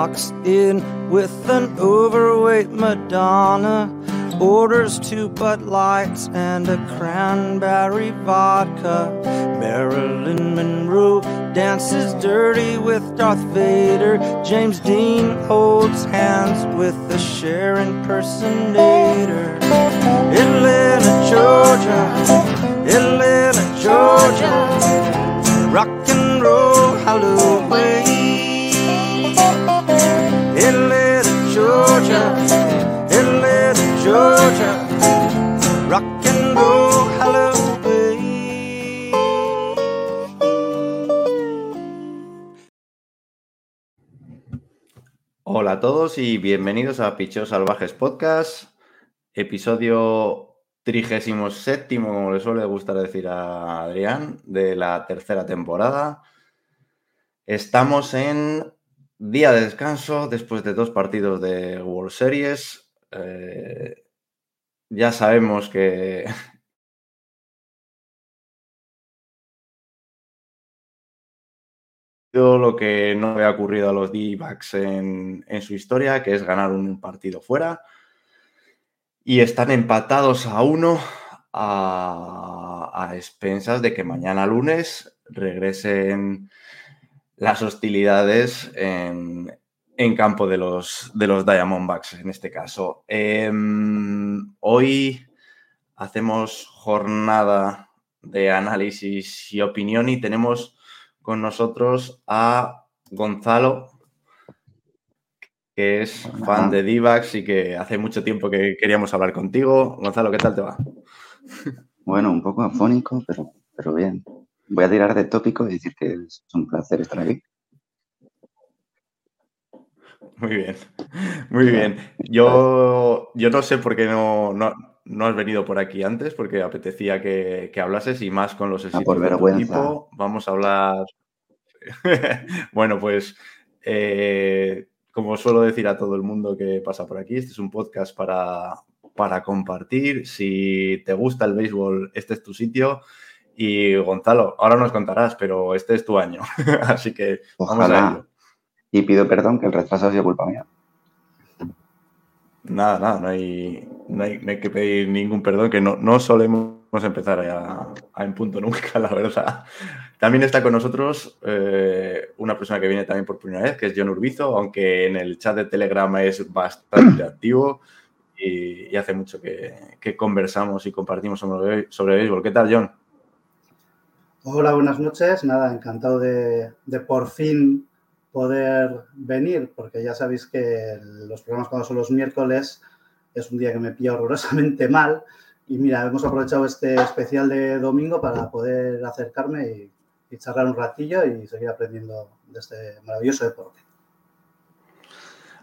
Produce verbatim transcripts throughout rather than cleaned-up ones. walks in with an overweight Madonna, orders two Bud Lights and a cranberry vodka. Marilyn Monroe dances dirty with Darth Vader. James Dean holds hands with the Cher impersonator. Atlanta, Georgia, Atlanta, Georgia, rock and roll Halloween. Atlanta, Georgia, Atlanta, Georgia, rock and roll Halloween. Hola a todos y bienvenidos a Pichos Salvajes Podcast, episodio trigésimo séptimo, como le suele gustar decir a Adrián, de la tercera temporada. Estamos en día de descanso después de dos partidos de World Series. Eh, ya sabemos que lo que no había ocurrido a los D-backs en, en su historia, que es ganar un partido fuera, y están empatados a uno a, a expensas de que mañana lunes regresen las hostilidades en en campo de los, de los Diamondbacks, en este caso. Eh, hoy hacemos jornada de análisis y opinión y tenemos con nosotros a Gonzalo, que es fan de D-backs y que hace mucho tiempo que queríamos hablar contigo. Gonzalo, ¿qué tal te va? Bueno, un poco afónico, pero, pero bien. Voy a tirar de tópico y decir que es un placer estar aquí. Muy bien, muy bien. Yo, yo no sé por qué no, no, no has venido por aquí antes, porque apetecía que, que hablases y más con los éxitos por vergüenza de tu equipo. Vamos a hablar... Bueno, pues eh, como suelo decir a todo el mundo que pasa por aquí, este es un podcast para, para compartir. Si te gusta el béisbol, este es tu sitio. Y Gonzalo, ahora nos contarás, pero este es tu año. Así que ojalá. Vamos a ello. Y pido perdón, que el retraso ha sido culpa mía. Nada, nada, no hay, no hay, no hay que pedir ningún perdón, que no, no solemos empezar a, a en punto nunca, la verdad. También está con nosotros eh, una persona que viene también por primera vez, que es John Urbizo, aunque en el chat de Telegram es bastante activo y, y hace mucho que, que conversamos y compartimos sobre, sobre béisbol. ¿Qué tal, John? Hola, buenas noches. Nada, encantado de, de por fin poder venir, porque ya sabéis que los programas cuando son los miércoles es un día que me pilla horrorosamente mal y mira, hemos aprovechado este especial de domingo para poder acercarme y, y charlar un ratillo y seguir aprendiendo de este maravilloso deporte.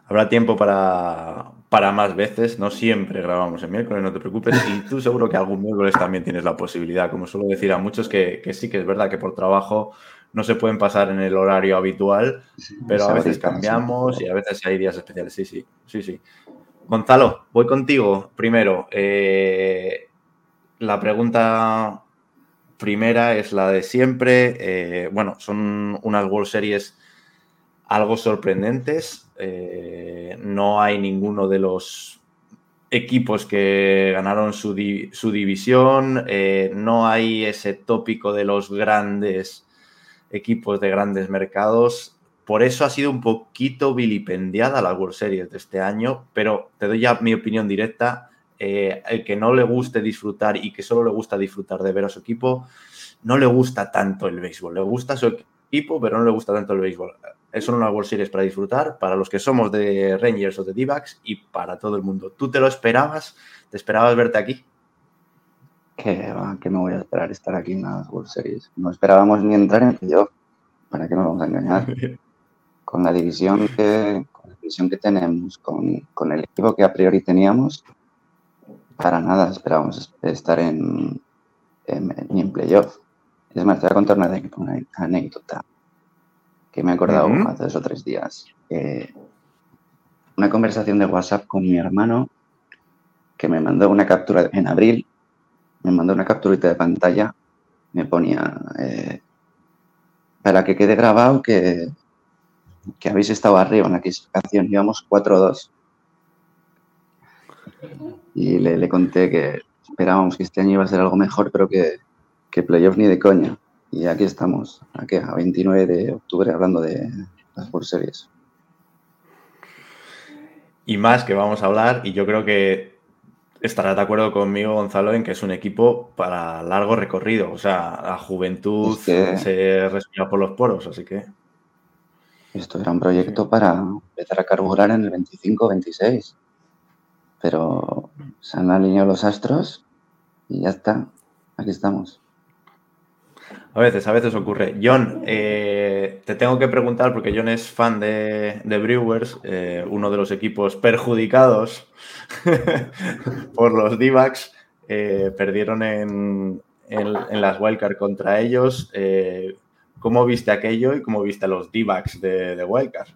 Habrá tiempo para, para más veces, no siempre grabamos el miércoles, no te preocupes, y tú seguro que algún miércoles también tienes la posibilidad, como suelo decir a muchos, que, que sí que es verdad que por trabajo no se pueden pasar en el horario habitual, sí, pero a veces cambiamos y a veces hay días especiales, sí, sí, sí, sí. Gonzalo, voy contigo primero. Eh, la pregunta primera es la de siempre. Eh, bueno, son unas World Series algo sorprendentes. Eh, no hay ninguno de los equipos que ganaron su, di- su división, eh, no hay ese tópico de los grandes equipos de grandes mercados, por eso ha sido un poquito vilipendiada la World Series de este año, pero te doy ya mi opinión directa, eh, el que no le guste disfrutar y que solo le gusta disfrutar de ver a su equipo, no le gusta tanto el béisbol, le gusta su equipo pero no le gusta tanto el béisbol. Son una World Series para disfrutar, para los que somos de Rangers o de D-backs y para todo el mundo. ¿Tú te lo esperabas? ¿Te esperabas verte aquí? ¿Qué va? ¿Qué me voy a esperar estar aquí en las World Series? No esperábamos ni entrar en el playoff. ¿Para qué nos vamos a engañar? Con la división que, con la división que tenemos, con, con el equipo que a priori teníamos, para nada esperábamos estar en, en, ni en playoff. Es más, te voy a contar una, una anécdota que me he acordado uh-huh. hace dos o tres días. Eh, una conversación de WhatsApp con mi hermano que me mandó una captura en abril, me mandó una capturita de pantalla, me ponía eh, para que quede grabado que que habéis estado arriba en la clasificación, íbamos cuatro dos. Y le, le conté que esperábamos que este año iba a ser algo mejor, pero que, que playoffs ni de coña. Y aquí estamos, aquí, a veintinueve de octubre, hablando de las World Series. Y más que vamos a hablar, y yo creo que estarás de acuerdo conmigo, Gonzalo, en que es un equipo para largo recorrido. O sea, la juventud es que se respira por los poros, así que... Esto era un proyecto para empezar a carburar en el veinticinco veintiséis. Pero se han alineado los astros y ya está. Aquí estamos. A veces, a veces ocurre. John, eh, te tengo que preguntar, porque John es fan de, de Brewers, eh, uno de los equipos perjudicados por los D-backs. Eh, perdieron en, en, en las Wildcard contra ellos. Eh, ¿Cómo viste aquello y cómo viste a los D-backs de, de Wildcard?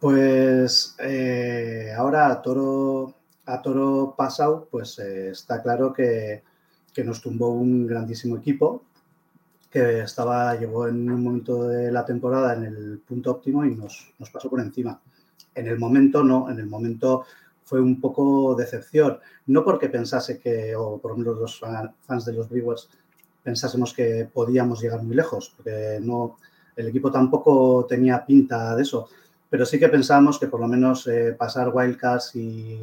Pues eh, ahora a toro, a toro pasado, pues eh, está claro que, que nos tumbó un grandísimo equipo que estaba, llegó en un momento de la temporada en el punto óptimo y nos, nos pasó por encima. En el momento no, en el momento fue un poco decepción. No porque pensase que, o por lo menos los fans de los Brewers, pensásemos que podíamos llegar muy lejos, porque no, el equipo tampoco tenía pinta de eso. Pero sí que pensábamos que por lo menos eh, pasar Wildcards y,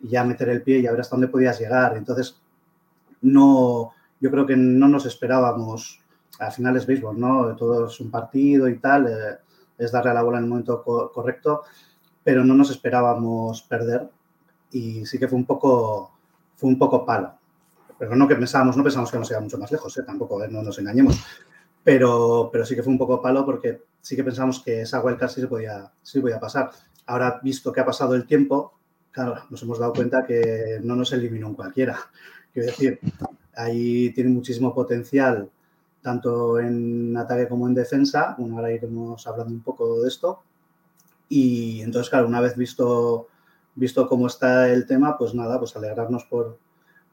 y ya meter el pie y a ver hasta dónde podías llegar. Entonces, no, yo creo que no nos esperábamos. Al final es béisbol, ¿no? Todo es un partido y tal, eh, es darle a la bola en el momento co- correcto, pero no nos esperábamos perder y sí que fue un poco, fue un poco palo. Pero no que pensábamos, no pensábamos que nos iba mucho más lejos, ¿eh? Tampoco, eh, no nos engañemos. Pero, pero sí que fue un poco palo porque sí que pensábamos que esa wildcard sí se podía, sí podía pasar. Ahora, visto que ha pasado el tiempo, claro, nos hemos dado cuenta que no nos eliminó un cualquiera. Quiero decir, ahí tiene muchísimo potencial, tanto en ataque como en defensa. Bueno, ahora iremos hablando un poco de esto. Y entonces, claro, una vez visto, visto cómo está el tema, pues nada, pues alegrarnos por...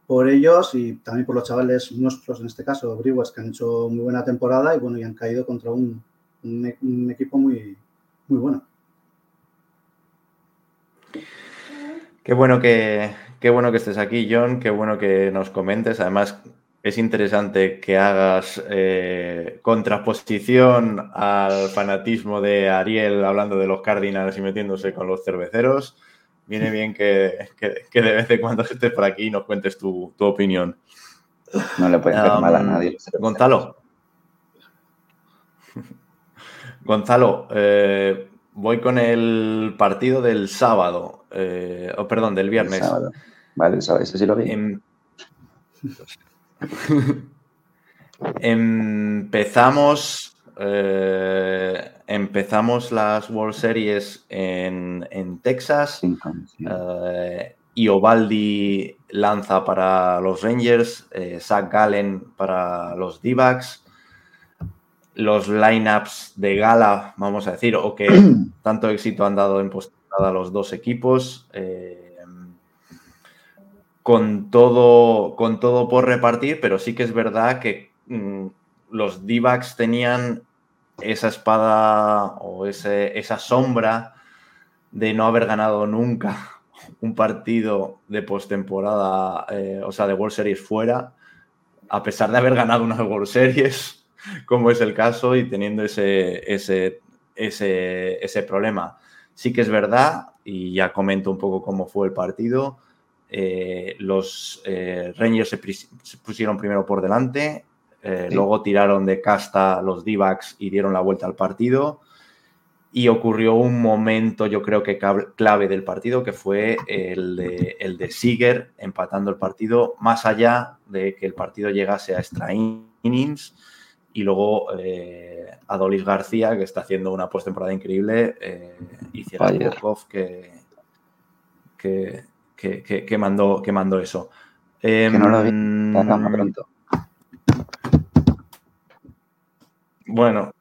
por ellos y también por los chavales nuestros, en este caso, Brewers, que han hecho muy buena temporada y bueno, y han caído contra un, un, un equipo muy, muy bueno. Qué bueno que, qué bueno que estés aquí, John, qué bueno que nos comentes. Además, es interesante que hagas eh, contraposición al fanatismo de Ariel hablando de los Cardinals y metiéndose con los cerveceros. Viene bien que, que, que de vez en cuando estés por aquí y nos cuentes tu, tu opinión. No le puedes hacer um, mal a nadie. Gonzalo. Gonzalo, eh, voy con el partido del sábado. Eh, oh, perdón, del viernes. El sábado. Vale, el sábado. Ese sí lo vi. Em... Empezamos... Eh, empezamos las World Series en, en Texas. Sí, sí. Eh, Eovaldi lanza para los Rangers, eh, Zack Gallen para los D-backs. Los lineups de gala, vamos a decir, o que tanto éxito han dado en postemporada los dos equipos. Eh, con todo, con todo por repartir, pero sí que es verdad que mm, los D-backs tenían esa espada o ese, esa sombra de no haber ganado nunca un partido de postemporada, eh, o sea, de World Series fuera, a pesar de haber ganado unas World Series, como es el caso, y teniendo ese, ese, ese, ese problema. Sí que es verdad, y ya comento un poco cómo fue el partido, eh, los eh, Rangers se, pri- se pusieron primero por delante. Eh, sí. Luego tiraron de casta los D-backs y dieron la vuelta al partido y ocurrió un momento, yo creo que clave del partido, que fue el de, el de Seager empatando el partido, más allá de que el partido llegase a extra innings y luego eh, Adolis García, que está haciendo una postemporada increíble, eh, hiciera el walk-off que, que, que, que, que, mandó, que mandó eso. Eh, que no lo vi, la cama pronto. Bueno,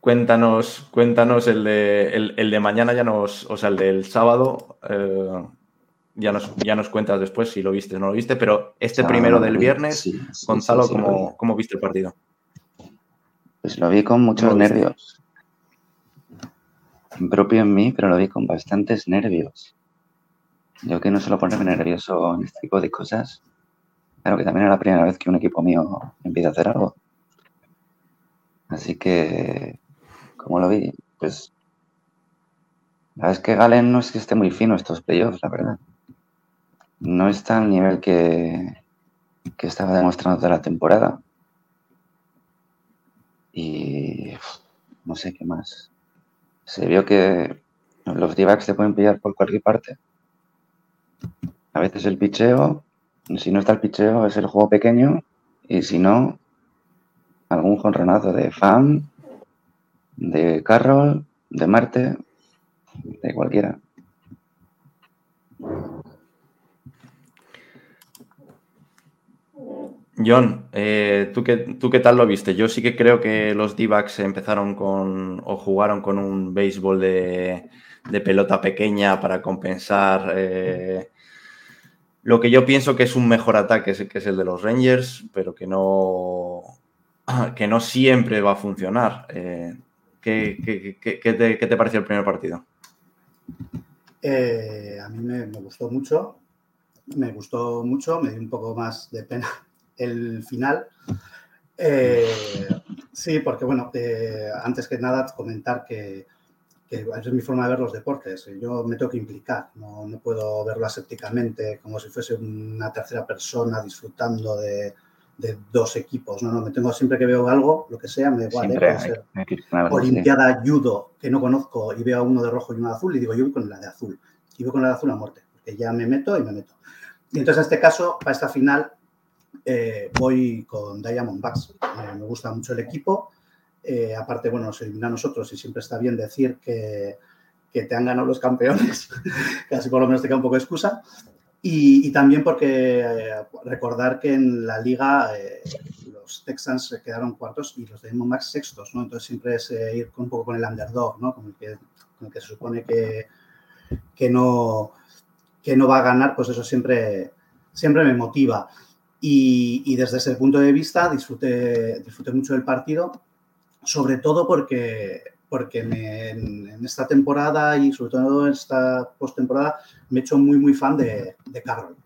cuéntanos, cuéntanos el de el, el de mañana ya nos, o sea, el del sábado, eh, ya nos ya nos cuentas después si lo viste o no lo viste, pero este ah, primero del viernes, sí, sí, Gonzalo, sí, sí, ¿cómo, ¿cómo viste el partido? Pues lo vi con muchos nervios, propio en mí, pero lo vi con bastantes nervios. Yo que no suelo ponerme nervioso en este tipo de cosas. Claro que también era la primera vez que un equipo mío empieza a hacer algo. Así que, como lo vi, pues... La verdad es que Gallen no es que esté muy fino estos playoffs, la verdad. No está al nivel que, que estaba demostrando toda la temporada. Y no sé qué más. Se vio que los D-backs te pueden pillar por cualquier parte. A veces el picheo, si no está el picheo, es el juego pequeño. Y si no, algún jonronazo de Pham, de Carroll, de Marte, de cualquiera. John, eh, ¿tú, qué, ¿tú qué tal lo viste? Yo sí que creo que los D-backs empezaron con o jugaron con un béisbol de, de pelota pequeña para compensar eh, lo que yo pienso que es un mejor ataque, que es el de los Rangers, pero que no, que no siempre va a funcionar. Eh, ¿qué, qué, qué, qué, te, ¿Qué te pareció el primer partido? Eh, a mí me, me gustó mucho, me gustó mucho, me dio un poco más de pena el final. Eh, sí, porque bueno, eh, antes que nada comentar que, que es mi forma de ver los deportes. Yo me tengo que implicar, no, no puedo verlo asépticamente, como si fuese una tercera persona disfrutando de, de dos equipos. No, no, me tengo siempre que veo algo, lo que sea, me igual, siempre, eh, ser hay, hay que, olimpiada, judo, que no conozco y veo a uno de rojo y uno de azul y digo, yo voy con la de azul, y voy con la de azul a muerte, porque ya me meto y me meto. Y entonces en este caso, para esta final, Eh, voy con Diamondbacks. Eh, me gusta mucho el equipo. Eh, aparte, bueno, nos elimina a nosotros y siempre está bien decir que, que te han ganado los campeones. Casi por lo menos te queda un poco de excusa. Y, y también porque eh, recordar que en la liga eh, los Texans se quedaron cuartos y los Diamondbacks sextos, ¿no? Entonces siempre es eh, ir un poco con el underdog, ¿no? Con el que, con el que se supone que, que, no, que no va a ganar, pues eso siempre, siempre me motiva. Y, y desde ese punto de vista disfruté, disfruté mucho del partido, sobre todo porque, porque me, en, en esta temporada y sobre todo en esta postemporada me he hecho muy, muy fan de, de Carroll.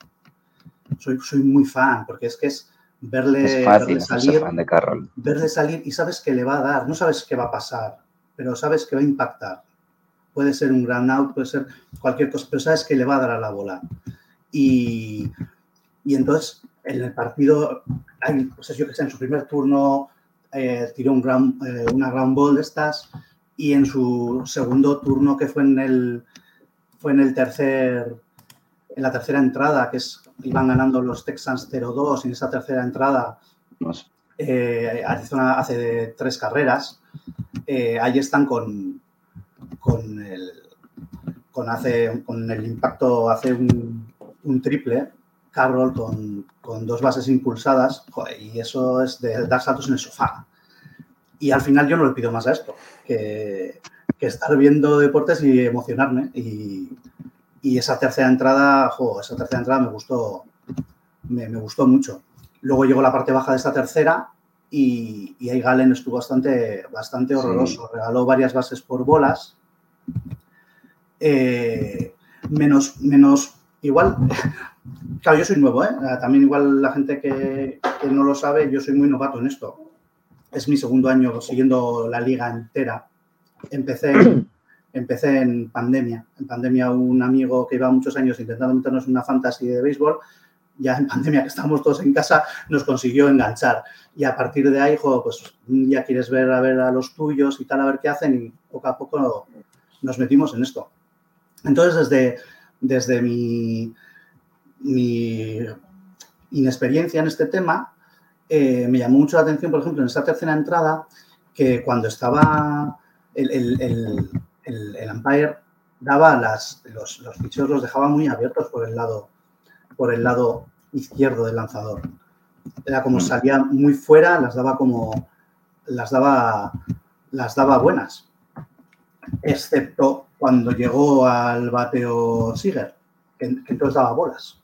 Soy, soy muy fan, porque es que es verle, es fácil, verle salir, fan de Carroll. Verle salir y sabes que le va a dar, no sabes qué va a pasar, pero sabes que va a impactar. Puede ser un ground out, puede ser cualquier cosa, pero sabes que le va a dar a la bola. Y, y entonces... En el partido, pues yo que sé, en su primer turno eh, tiró un ground, eh, una ground ball de estas, y en su segundo turno, que fue en el fue en el tercer en la tercera entrada, que es iban ganando los Texans cero dos, y en esa tercera entrada eh, Arizona hace de tres carreras. Eh, ahí están con con el con hace con el impacto hace un, un triple Carroll con, con dos bases impulsadas, joder, y eso es de dar saltos en el sofá. Y al final yo no le pido más a esto que, que estar viendo deportes y emocionarme. Y, y esa tercera entrada, joder, esa tercera entrada me gustó, me, me gustó mucho. Luego llegó la parte baja de esta tercera y, y ahí Gallen estuvo bastante, bastante horroroso. Sí. Regaló varias bases por bolas. Eh, menos, menos, igual... Claro, yo soy nuevo, ¿eh? También igual la gente que, que no lo sabe, yo soy muy novato en esto. Es mi segundo año siguiendo la liga entera. Empecé, empecé en pandemia. En pandemia un amigo que iba muchos años intentando meternos en una fantasy de béisbol, ya en pandemia que estábamos todos en casa, nos consiguió enganchar. Y a partir de ahí, jo, pues un día quieres ver a ver a los tuyos y tal, a ver qué hacen, y poco a poco nos metimos en esto. Entonces, desde, desde mi... mi inexperiencia en este tema, eh, me llamó mucho la atención, por ejemplo, en esta tercera entrada, que cuando estaba el, el, el, el, el umpire daba las, los, los picheos, los dejaba muy abiertos por el lado, por el lado izquierdo del lanzador. Era como salía muy fuera, las daba como las daba las daba buenas, excepto cuando llegó al bateo Seager, que entonces daba bolas.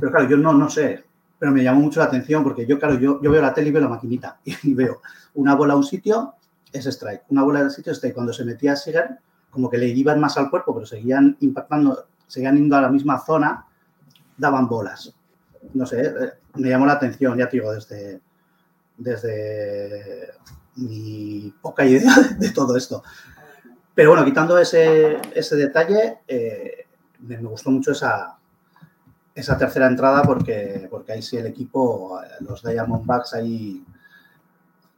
Pero claro, yo no, no sé, pero me llamó mucho la atención porque yo, claro, yo, yo veo la tele y veo la maquinita y veo una bola a un sitio es strike, una bola a un sitio es strike. Cuando se metía a Seager, como que le iban más al cuerpo, pero seguían impactando, seguían yendo a la misma zona, daban bolas. No sé, me llamó la atención, ya te digo, desde, desde mi poca idea de todo esto. Pero bueno, quitando ese, ese detalle, eh, me gustó mucho esa, esa tercera entrada porque, porque ahí sí el equipo, los Diamondbacks, ahí,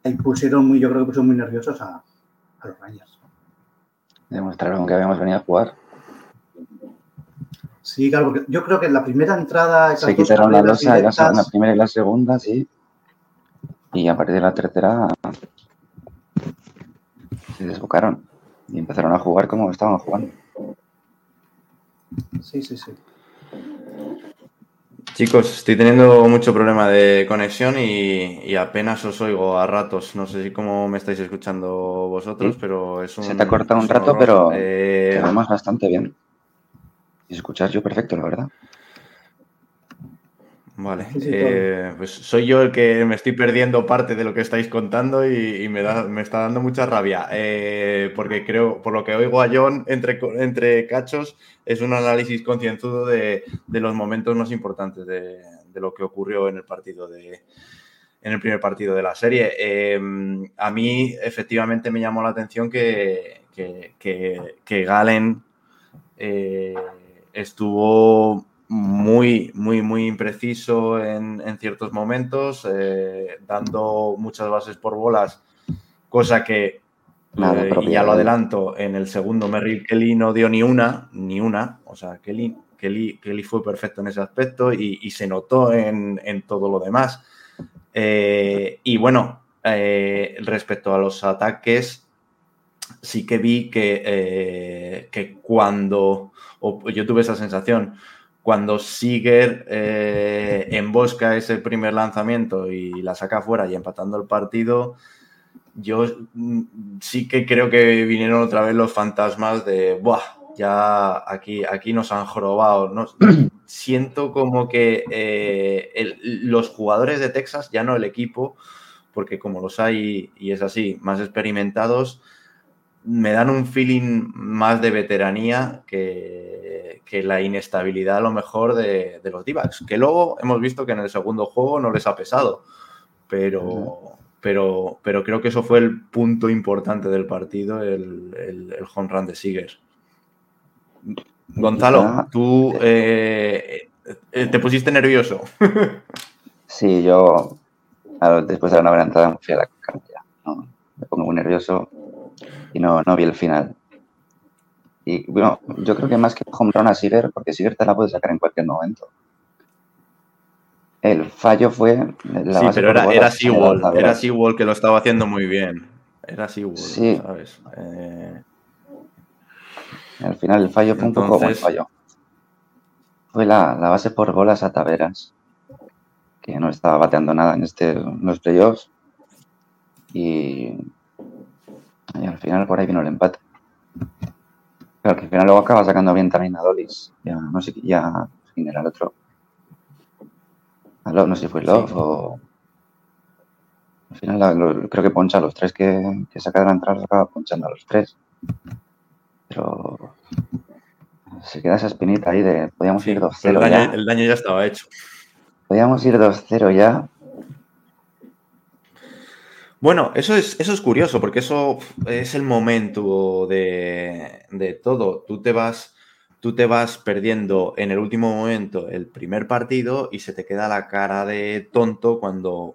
ahí pusieron muy, yo creo que pusieron muy nerviosos a, a los Rangers. Demostraron que habíamos venido a jugar. Sí, claro, porque yo creo que en la primera entrada... Se quitaron la losa, directas, la, la primera y la segunda, sí. Y a partir de la tercera se desbocaron y empezaron a jugar como estaban jugando. Sí, sí, sí. Chicos, estoy teniendo mucho problema de conexión y, y apenas os oigo a ratos. No sé si cómo me estáis escuchando vosotros, pero es un... Se te ha cortado un rato, pero eh... te vemos bastante bien. Y escuchas yo perfecto, la verdad. Vale, sí, sí, claro. eh, pues soy yo el que me estoy perdiendo parte de lo que estáis contando y, y me, da, me está dando mucha rabia, eh, porque creo, por lo que oigo a John entre, entre cachos, es un análisis concienzudo de, de los momentos más importantes de, de lo que ocurrió en el partido de, en el primer partido de la serie. Eh, a mí efectivamente me llamó la atención que, que, que, que Gallen eh, estuvo... muy, muy, muy impreciso en, en ciertos momentos, eh, dando muchas bases por bolas, cosa que, Nada, eh, y ya lo adelanto, en el segundo Merrill Kelly no dio ni una, ni una, o sea, Kelly, Kelly, Kelly fue perfecto en ese aspecto y, y se notó en, en todo lo demás. Eh, y bueno, eh, respecto a los ataques, sí que vi que, eh, que cuando, o yo tuve esa sensación, cuando Seager eh, embosca ese primer lanzamiento y la saca fuera y empatando el partido, yo sí que creo que vinieron otra vez los fantasmas de ¡buah! Ya aquí, aquí nos han jorobado. Nos, siento como que eh, el, los jugadores de Texas, ya no el equipo, porque como los hay, y es así, más experimentados, me dan un feeling más de veteranía que, que la inestabilidad a lo mejor de, de los D-backs, que luego hemos visto que en el segundo juego no les ha pesado, pero, pero, pero creo que eso fue el punto importante del partido, el, el, el home run de Seager. Gonzalo, tú eh, te pusiste nervioso. Sí, yo después de la novena entrada me fui a la cantidad, ¿no? Me pongo muy nervioso. Y no, no vi el final. Y bueno, yo creo que más que home run a Seager, porque Seager te la puede sacar en cualquier momento. El fallo fue... La sí, pero era, era Seawall, era Seawall que lo estaba haciendo muy bien. Era Seawall, sí. ¿Sabes? Eh... Al final el fallo fue Entonces... un poco buen fallo. Fue la, la base por bolas a Taveras, que no estaba bateando nada en, este, en los playoffs. Y... Y al final por ahí vino el empate. Claro, que al final luego acaba sacando bien también a Adolis. Ya no sé ya quién era el otro. A Love, no sé si fue Love sí. o... Al final la, lo, creo que poncha a los tres que, que saca de la entrada, acaba ponchando a los tres. Pero... Se queda esa espinita ahí de... Podíamos sí, ir dos cero el daño, ya. El daño ya estaba hecho. Podíamos ir dos cero ya. Bueno, eso es, eso es curioso, porque eso es el momento de, de todo. Tú te vas, tú te vas perdiendo en el último momento el primer partido y se te queda la cara de tonto cuando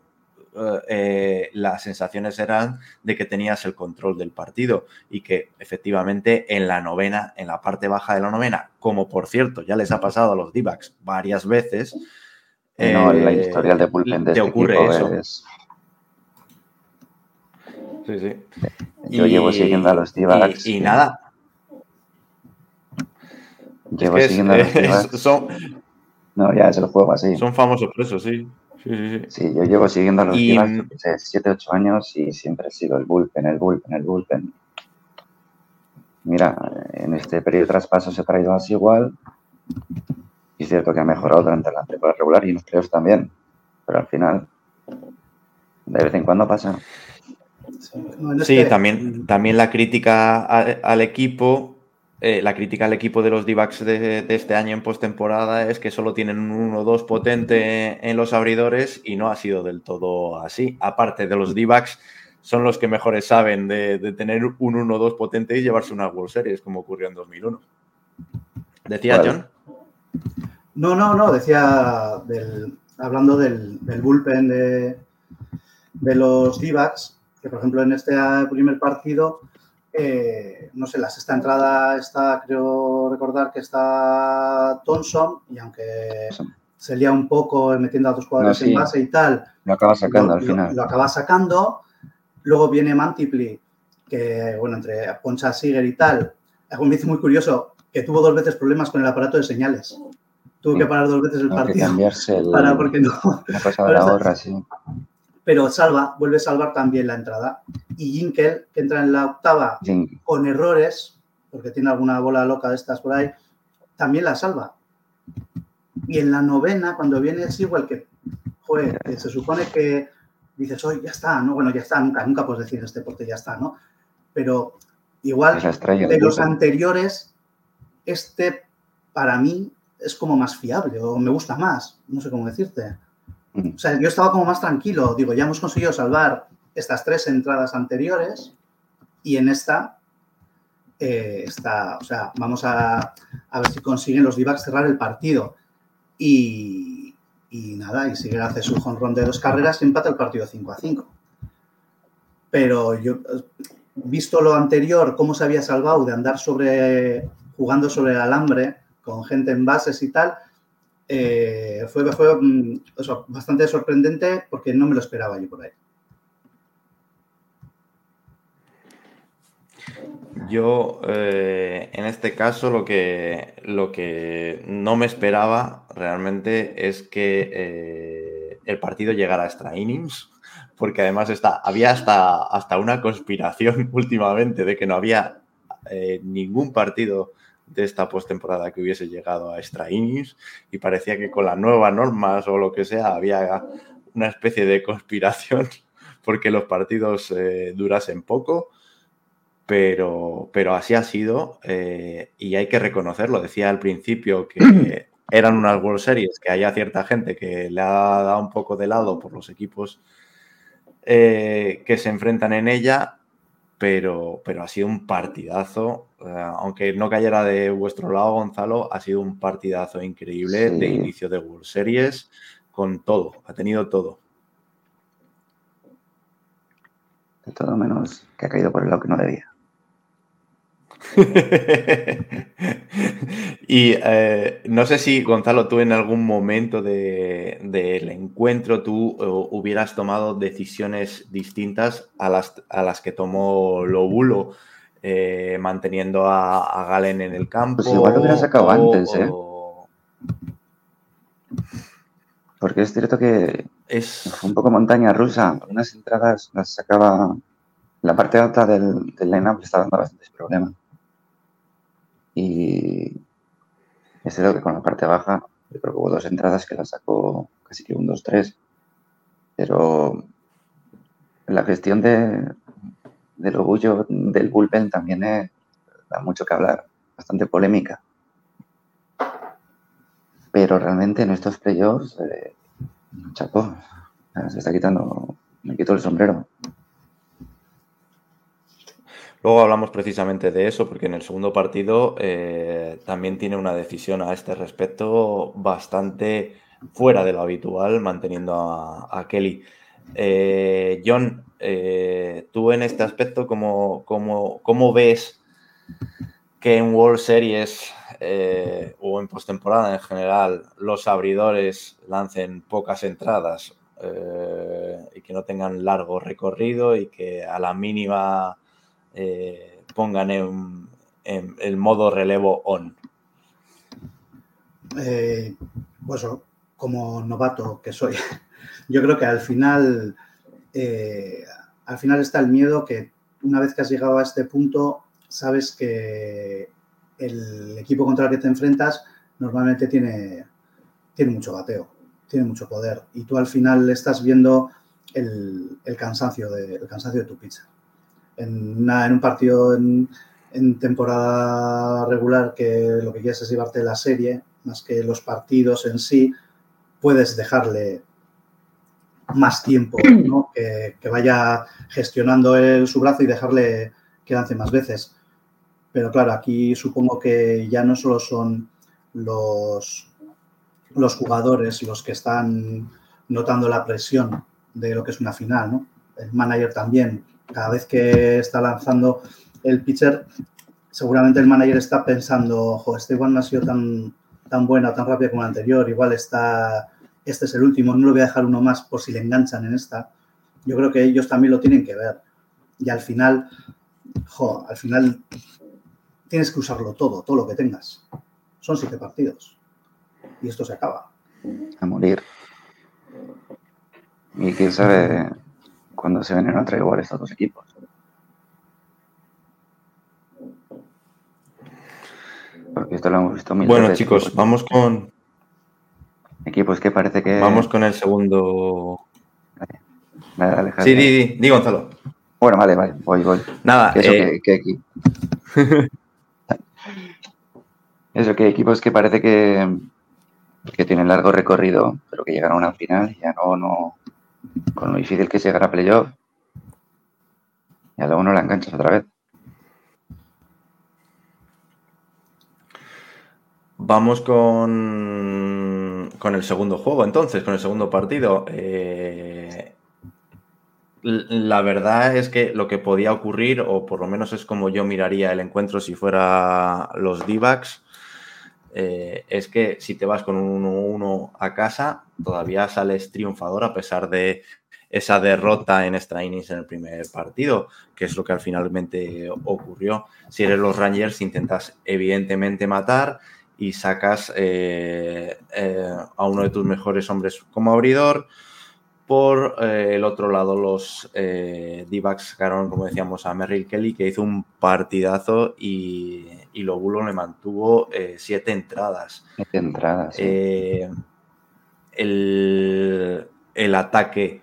eh, las sensaciones eran de que tenías el control del partido y que efectivamente en la novena, en la parte baja de la novena, como por cierto ya les ha pasado a los D-backs varias veces, eh, no, la historia de bullpen de te este ocurre eso. Es... Sí, sí. Yo y, llevo siguiendo a los D-backs. Y, y nada. Llevo es que siguiendo es, a los D-backs. Son, no, ya es el juego así. Son famosos por eso, sí. Sí, sí, sí. Sí, yo llevo siguiendo a los y, D-backs desde siete u ocho años y siempre he sido el bullpen, el bullpen, el bullpen. Mira, en este periodo de traspaso se ha traído así igual. Y es cierto que ha mejorado durante la temporada regular y en los playoffs también. Pero al final, de vez en cuando pasa. Bueno, sí, este... también, también la crítica al, al equipo, eh, la crítica al equipo de los D-backs de, de este año en postemporada es que solo tienen un uno dos potente en los abridores y no ha sido del todo así. Aparte de los D-backs, son los que mejores saben de, de tener un uno dos potente y llevarse una World Series, como ocurrió en dos mil uno. ¿Decía vale. John? No, no, no, decía del, hablando del, del bullpen de, de los D-backs, que por ejemplo en este primer partido, eh, no sé, la sexta entrada está, creo recordar que está Thompson, y aunque se lía un poco metiendo a dos jugadores no, sí. en base y tal, lo acaba sacando lo, al final. Lo acaba sacando, luego viene Mantiply, que bueno, entre poncha Seager y tal, algo me dice muy curioso, que tuvo dos veces problemas con el aparato de señales. Tuvo que parar dos veces el partido. Cambiarse el, para porque no. La pasada la gorra, sí. Pero salva, vuelve a salvar también la entrada. Y Ginkel, que entra en la octava Ginkel. Con errores, porque tiene alguna bola loca de estas por ahí, también la salva. Y en la novena, cuando viene es igual que, joder, que se supone que dices, hoy ya está, ¿no? Bueno, ya está, nunca, nunca puedes decir este porte, ya está, ¿no? Pero igual estrella, de los anteriores, este, para mí, es como más fiable o me gusta más, no sé cómo decirte. O sea, yo estaba como más tranquilo. Digo, ya hemos conseguido salvar estas tres entradas anteriores y en esta, eh, está, o sea, vamos a, a ver si consiguen los D-backs cerrar el partido. Y, y nada, y Seager hace su jonrón de dos carreras y empata el partido cinco a cinco. Pero yo, visto lo anterior, cómo se había salvado de andar sobre, jugando sobre el alambre, con gente en bases y tal, eh, fue, fue o sea, bastante sorprendente porque no me lo esperaba yo por ahí. Yo, eh, en este caso, lo que, lo que no me esperaba realmente es que eh, el partido llegara extra innings, porque además está, había hasta, hasta una conspiración últimamente de que no había eh, ningún partido de esta postemporada que hubiese llegado a extra innings y parecía que con las nuevas normas o lo que sea había una especie de conspiración porque los partidos eh, durasen poco, pero, pero así ha sido, eh, y hay que reconocerlo. Decía al principio que eran unas World Series que haya cierta gente que le ha dado un poco de lado por los equipos eh, que se enfrentan en ella. Pero, pero ha sido un partidazo, uh, aunque no cayera de vuestro lado, Gonzalo, ha sido un partidazo increíble sí. de inicio de World Series, con todo, ha tenido todo. De todo menos que ha caído por el lado que no debía. Y eh, no sé si, Gonzalo, tú en algún momento de, del encuentro tú o, hubieras tomado decisiones distintas a las, a las que tomó Lovullo, eh, manteniendo a, a Gallen en el campo. Pues igual lo hubiera sacado o, antes, ¿eh? O... Porque es cierto que es... fue un poco montaña rusa. Unas entradas las sacaba... La parte alta del, del line-up le está dando bastantes problemas. Y es cierto que con la parte baja, yo creo que hubo dos entradas que la sacó casi que un dos tres. Pero la gestión de, del orgullo del bullpen también es, da mucho que hablar, bastante polémica. Pero realmente en estos playoffs, eh, chapo, se está quitando, me quito el sombrero. Luego hablamos precisamente de eso, porque en el segundo partido eh, también tiene una decisión a este respecto bastante fuera de lo habitual, manteniendo a, a Kelly. Eh, John, eh, tú en este aspecto, ¿cómo, cómo, cómo ves que en World Series eh, o en postemporada en general los abridores lancen pocas entradas eh, y que no tengan largo recorrido y que a la mínima... Eh, pongan en, en el modo relevo on? Eh, pues como novato que soy, yo creo que al final eh, al final está el miedo que una vez que has llegado a este punto sabes que el equipo contra el que te enfrentas normalmente tiene, tiene mucho bateo, tiene mucho poder y tú al final estás viendo el, el, cansancio de, el cansancio de tu pitcher. En, una, en un partido en, en temporada regular que lo que quieres es llevarte la serie, más que los partidos en sí, puedes dejarle más tiempo, ¿no? que, que vaya gestionando el, su brazo y dejarle que lance más veces. Pero claro, aquí supongo que ya no solo son los, los jugadores los que están notando la presión de lo que es una final, ¿no? El manager también. Cada vez que está lanzando el pitcher, seguramente el manager está pensando, ojo, este igual no ha sido tan, tan buena, tan rápida como el anterior, igual está, este es el último, no le voy a dejar uno más por si le enganchan en esta. Yo creo que ellos también lo tienen que ver. Y al final, jo, al final tienes que usarlo todo, todo lo que tengas. Son siete partidos. Y esto se acaba. A morir. Y quién sabe cuándo se vienen a traer igual estos dos equipos. Porque esto lo hemos visto mil veces. Bueno, chicos, vamos con... Equipos que parece que... Vamos con el segundo... Vale, vale, Alejandro. Sí, di, di, di, Gonzalo. Bueno, vale, vale, voy, voy. Nada, Eso eh... que, que aquí... Eso, que equipos que parece que... que tienen largo recorrido, pero que llegan a una final y ya no, no... con lo difícil que es llegar a playoff, ya luego no la enganchas otra vez. Vamos con, con el segundo juego, entonces, con el segundo partido. Eh, la verdad es que lo que podía ocurrir, o por lo menos es como yo miraría el encuentro si fuera los D-backs, Eh, es que si te vas con un uno a uno a casa, todavía sales triunfador a pesar de esa derrota en extra innings en el primer partido, que es lo que finalmente ocurrió. Si eres los Rangers, intentas evidentemente matar y sacas eh, eh, a uno de tus mejores hombres como abridor. Por eh, el otro lado, los eh, D-backs sacaron, como decíamos, a Merrill Kelly, que hizo un partidazo y, y Lovullo le mantuvo eh, siete entradas. Siete entradas. Sí. Eh, el, el ataque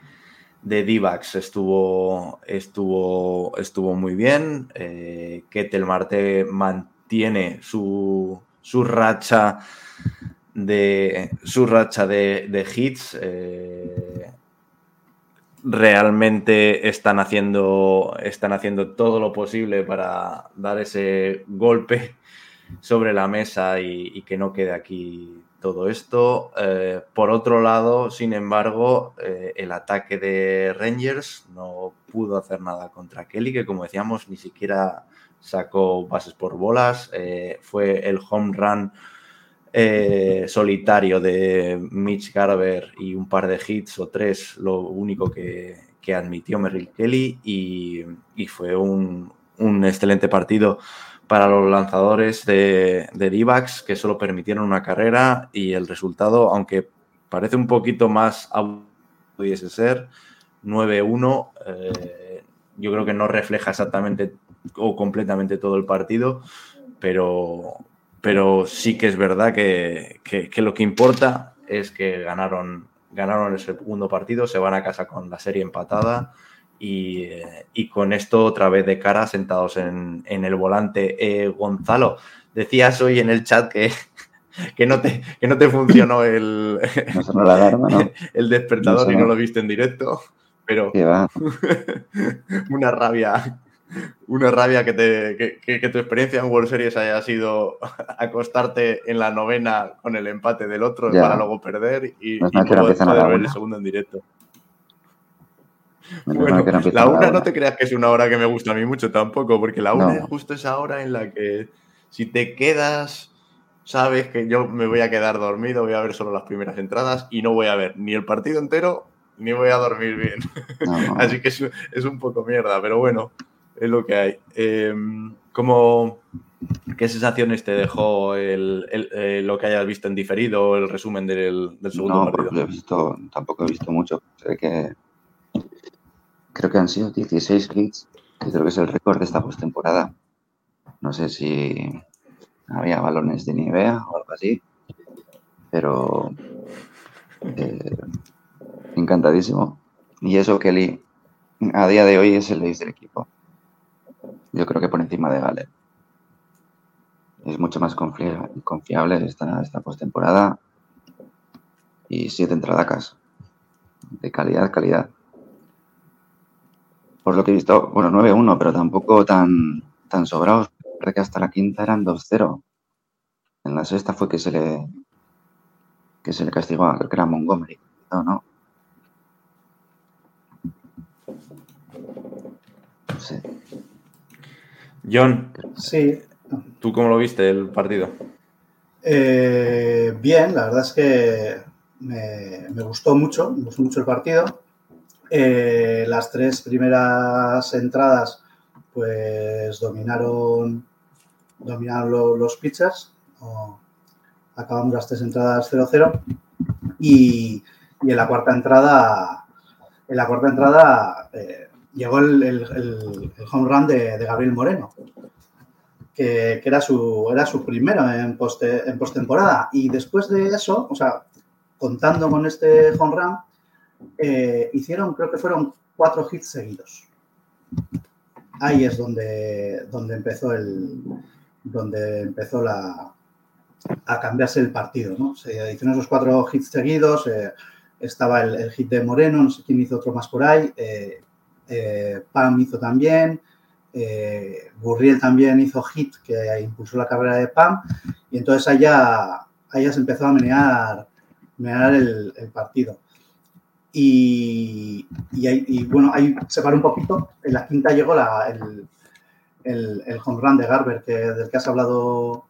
de D-backs estuvo, estuvo, estuvo muy bien. Eh, Ketel Marte mantiene su, su racha de su racha de, de hits. Eh, Realmente están haciendo, están haciendo todo lo posible para dar ese golpe sobre la mesa y, y que no quede aquí todo esto. Eh, por otro lado, sin embargo, eh, el ataque de Rangers no pudo hacer nada contra Kelly, que como decíamos, ni siquiera sacó bases por bolas. Eh, fue el home run Eh, solitario de Mitch Garver y un par de hits o tres, lo único que, que admitió Merrill Kelly, y, y fue un, un excelente partido para los lanzadores de, de D-backs, que solo permitieron una carrera, y el resultado, aunque parece un poquito más aburrido pudiese ser, nueve uno, eh, yo creo que no refleja exactamente o completamente todo el partido, pero... Pero sí que es verdad que, que, que lo que importa es que ganaron, ganaron el segundo partido, se van a casa con la serie empatada y, eh, y con esto otra vez de cara sentados en, en el volante. Eh, Gonzalo, decías hoy en el chat que, que, no, te, que no te funcionó el, no sonó la alarma, ¿no? El despertador no y no lo viste en directo, pero una rabia... Una rabia que, te, que, que, que tu experiencia en World Series haya sido acostarte en la novena con el empate del otro ya. Para luego perder y, no y no poder ver buena. El segundo en directo. No bueno, no la una no te creas que es una hora que me gusta a mí mucho tampoco, porque la una no. Es justo esa hora en la que si te quedas, sabes que yo me voy a quedar dormido, voy a ver solo las primeras entradas y no voy a ver ni el partido entero ni voy a dormir bien. No. Así que es, es un poco mierda, pero bueno. Es lo que hay. Eh, ¿cómo, ¿Qué sensaciones te dejó el, el, el, lo que hayas visto en diferido o el resumen del, del segundo no, partido? No, he visto, tampoco he visto mucho. Creo que, creo que han sido dieciséis hits, que creo que es el récord de esta postemporada. No sé si había balones de Nivea o algo así, pero eh, encantadísimo. Y eso que Kelly a día de hoy es el ace del equipo. Yo creo que por encima de Gallen. Es mucho más confi- confiable esta, esta postemporada. Y siete entradacas. De calidad, calidad. Por lo que he visto, bueno, nueve uno, pero tampoco tan, tan sobrados. Creo que hasta la quinta eran dos cero. En la sexta fue que se le que se le castigó a, creo que era Montgomery, ¿no? ¿no? No sé. John, sí. ¿Tú cómo lo viste el partido? Eh, bien, la verdad es que me, me gustó mucho, me gustó mucho el partido. Eh, las tres primeras entradas, pues dominaron, dominaron lo, los pitchers. Oh, acabamos las tres entradas cero cero y, y en la cuarta entrada, en la cuarta entrada eh, llegó el, el, el, el home run de, de Gabriel Moreno, que, que era su era su primero en poste, en postemporada. Y después de eso, o sea, contando con este home run, Eh, hicieron, creo que fueron cuatro hits seguidos. Ahí es donde, donde empezó el donde empezó la a cambiarse el partido, ¿no? Se hicieron esos cuatro hits seguidos. Eh, estaba el, el hit de Moreno, no sé quién hizo otro más por ahí. Eh, eh, Pham hizo también. Eh, Gurriel también hizo hit que impulsó la carrera de Pham. Y entonces allá, allá se empezó a menear, menear el, el partido. Y, y, ahí, y bueno, ahí se paró un poquito. En la quinta llegó la, el, el, el home run de Garver, que, del que has hablado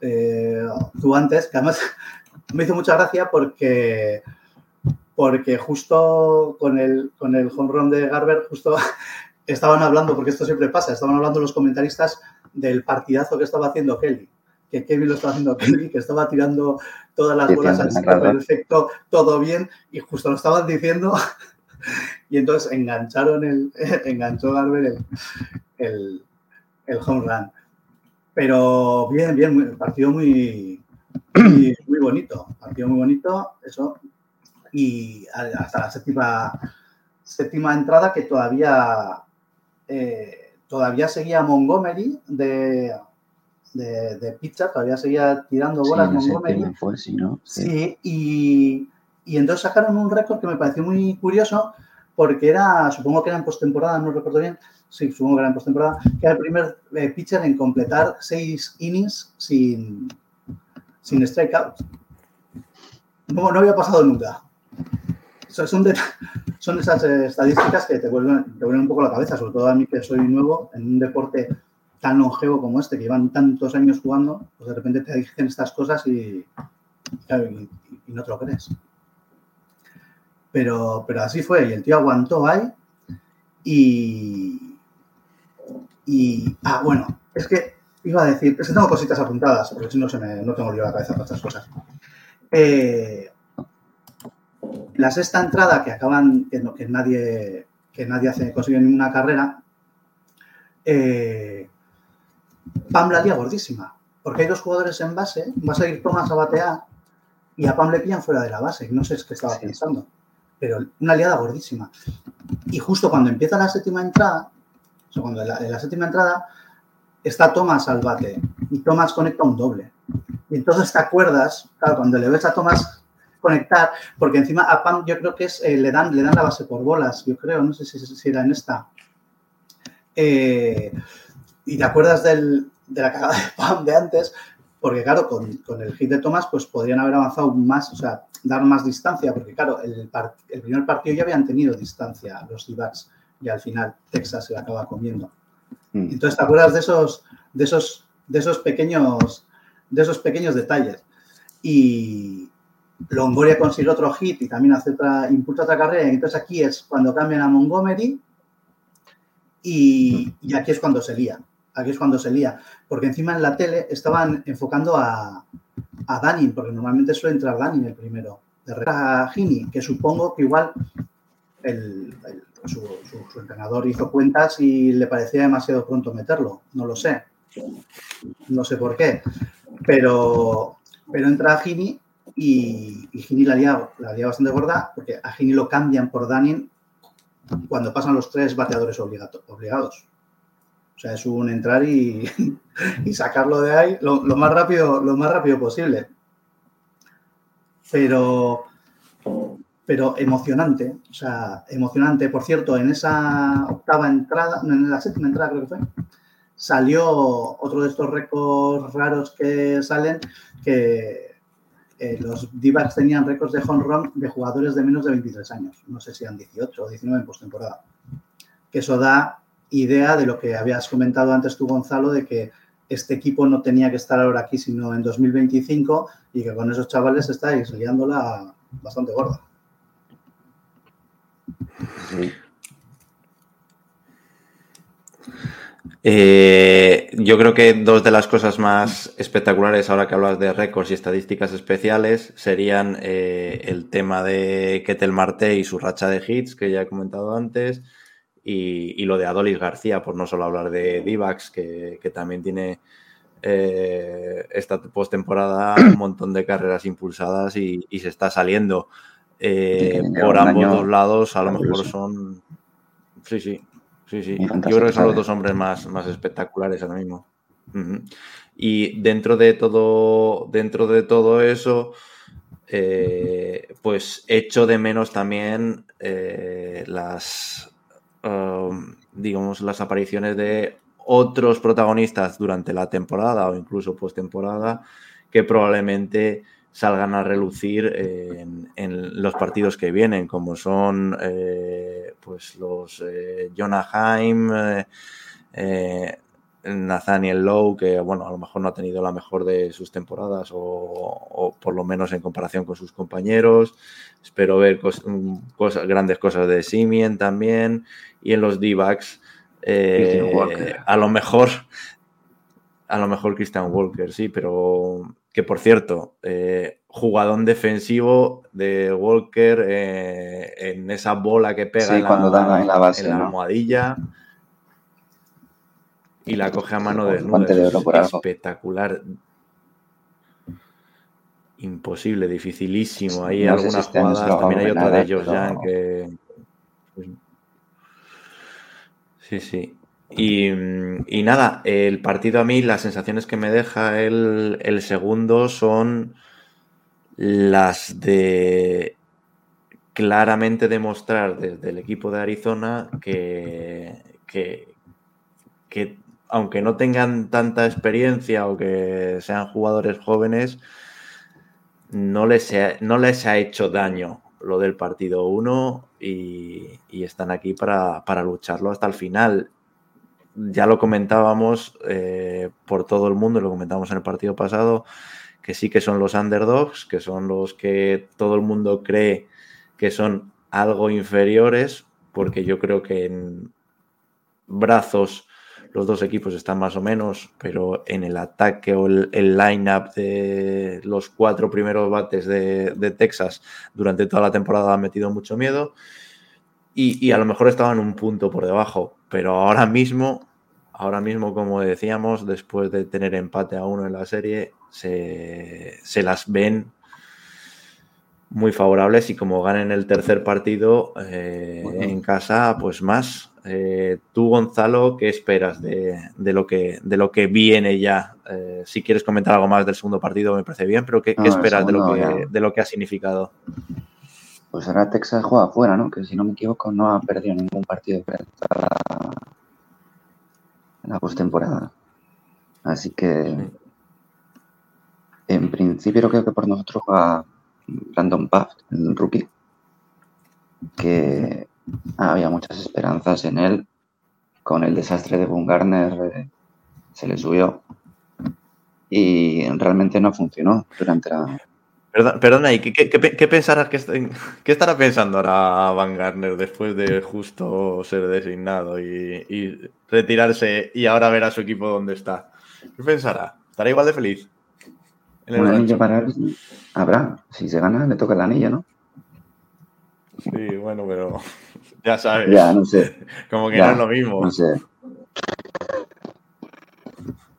eh, tú antes, que además me hizo mucha gracia porque, porque justo con el, con el home run de Garver, justo estaban hablando, porque esto siempre pasa, estaban hablando los comentaristas del partidazo que estaba haciendo Kelly. que Kevin lo estaba haciendo Kelly, que estaba tirando todas las bolas al sitio perfecto, todo bien, y justo lo estaban diciendo, y entonces engancharon el, enganchó Garver el, el, el home run. Pero bien, bien, partido muy, muy, muy bonito, partido muy bonito, eso, y hasta la séptima, séptima entrada que todavía, eh, todavía seguía Montgomery de... De, de pitcher, todavía seguía tirando bolas, sí, Montgomery. Fue, sí, ¿no? Sí, sí y, y entonces sacaron un récord que me pareció muy curioso porque era, supongo que era en postemporada, no recuerdo bien, sí, supongo que era en postemporada, que era el primer eh, pitcher en completar seis innings sin, sin strikeout. No, no había pasado nunca. Son, de, son esas estadísticas que te vuelven, te vuelven un poco la cabeza, sobre todo a mí que soy nuevo en un deporte tan longevo como este, que llevan tantos años jugando, pues de repente te dicen estas cosas y, y, y, y no te lo crees. Pero, pero así fue, y el tío aguantó ahí y... y ah, bueno, es que iba a decir, es que tengo cositas apuntadas, porque si no se me, no tengo lío la cabeza para estas cosas. Eh, la sexta entrada que acaban, que, no, que nadie, que nadie hace, consigue ninguna carrera, Eh, Pham la lía gordísima, porque hay dos jugadores en base, va a salir Thomas a batear y a Pham le pillan fuera de la base, no sé qué estaba sí. pensando, pero una liada gordísima. Y justo cuando empieza la séptima entrada, o sea, cuando en la, en la séptima entrada está Thomas al bate y Thomas conecta un doble. Y entonces te acuerdas, claro, cuando le ves a Thomas conectar, porque encima a Pham yo creo que es, eh, le dan, le dan la base por bolas, yo creo, no sé si, si era en esta. Eh, y te acuerdas del, de la cagada de Pham de antes, porque claro, con, con el hit de Thomas pues podrían haber avanzado más, o sea, dar más distancia, porque claro, el, part- el primer partido ya habían tenido distancia los D-backs y al final Texas se la acaba comiendo. Mm. Entonces te acuerdas de esos, de esos, de esos pequeños, de esos pequeños detalles. Y Longoria consigue otro hit y también hace otra, impulsa otra carrera, y entonces aquí es cuando cambian a Montgomery. Y, y aquí es cuando se lía, aquí es cuando se lía, porque encima en la tele estaban enfocando a, a Dunning, porque normalmente suele entrar Dunning el primero, de a Heaney, que supongo que igual el, el, su, su, su entrenador hizo cuentas y le parecía demasiado pronto meterlo, no lo sé, no sé por qué, pero, pero entra Heaney y, y Heaney la lía, la lía bastante gorda, porque a Heaney lo cambian por Dunning cuando pasan los tres bateadores obligato- obligados. O sea, es un entrar y, y sacarlo de ahí lo, lo más rápido, lo más rápido posible. Pero, pero emocionante, o sea, emocionante. Por cierto, en esa octava entrada, en la séptima entrada creo que fue, salió otro de estos récords raros que salen, que eh, los D-backs tenían récords de home run de jugadores de menos de veintitrés años. No sé si eran dieciocho o diecinueve en postemporada. Que eso da idea de lo que habías comentado antes tú, Gonzalo, de que este equipo no tenía que estar ahora aquí sino en dos mil veinticinco y que con esos chavales estáis liándola bastante gorda. Sí. Eh, yo creo que dos de las cosas más espectaculares, ahora que hablas de récords y estadísticas especiales, serían eh, el tema de Ketel Marte y su racha de hits, que ya he comentado antes, Y, y lo de Adolis García, por no solo hablar de D-backs, que, que también tiene eh, esta postemporada un montón de carreras impulsadas y, y se está saliendo. Eh, por ambos dos lados, a lo mejor son... Sí, sí, sí, sí. Yo creo que son los dos hombres más, más espectaculares ahora mismo. Uh-huh. Y dentro de todo, dentro de todo eso... Eh, pues echo de menos también eh, las... Uh, digamos, las apariciones de otros protagonistas durante la temporada o incluso postemporada que probablemente salgan a relucir en, en los partidos que vienen, como son eh, pues los eh, Jonah Heim, eh, eh, Nathaniel Lowe, que bueno, a lo mejor no ha tenido la mejor de sus temporadas o, o por lo menos en comparación con sus compañeros. Espero ver cos, cosas, grandes cosas de Semien también. Y en los D-backs, eh, a lo mejor, a lo mejor Christian Walker, sí, pero que por cierto, eh, jugadón defensivo de Walker eh, en esa bola que pega sí, en, cuando la, dan en la base, en la ¿no? almohadilla. Y la coge a mano desnuda. De es espectacular. Imposible, dificilísimo. Hay no algunas si jugadas. También hay otra de George Young que... Sí, sí. Y, y nada, el partido a mí, las sensaciones que me deja el, el segundo son las de claramente demostrar desde el equipo de Arizona que... que, que aunque no tengan tanta experiencia o que sean jugadores jóvenes, no les ha, no les ha hecho daño lo del partido uno y, y están aquí para, para lucharlo hasta el final. Ya lo comentábamos eh, por todo el mundo, lo comentábamos en el partido pasado, que sí que son los underdogs, que son los que todo el mundo cree que son algo inferiores, porque yo creo que en brazos los dos equipos están más o menos, pero en el ataque o el, el line-up de los cuatro primeros bates de, de Texas durante toda la temporada ha metido mucho miedo y, y a lo mejor estaban un punto por debajo, pero ahora mismo, ahora mismo como decíamos, después de tener empate a uno en la serie, se, se las ven muy favorables y como ganen el tercer partido eh, bueno. en casa, pues más. Eh, tú, Gonzalo, ¿qué esperas de, de, lo, que, de lo que viene ya? Eh, si quieres comentar algo más del segundo partido me parece bien, pero ¿qué, no, qué esperas segundo, de, lo que, de lo que ha significado? Pues ahora Texas juega afuera, ¿no? Que si no me equivoco no ha perdido ningún partido en la, la postemporada. Así que en principio creo que por nosotros juega Brandon Pfaadt, el rookie, que había muchas esperanzas en él. Con el desastre de Bumgarner eh, se le subió y realmente no funcionó durante la... Perdón, perdona, ¿y qué, qué, qué pensarás que qué estará pensando ahora Bumgarner después de justo ser designado y, y retirarse y ahora ver a su equipo dónde está? ¿Qué pensará? ¿Estará igual de feliz? Un anillo para él habrá. Si se gana le toca el anillo, ¿no? Sí, bueno, pero ya sabes. Ya, no sé. Como que ya, no es lo mismo. No sé.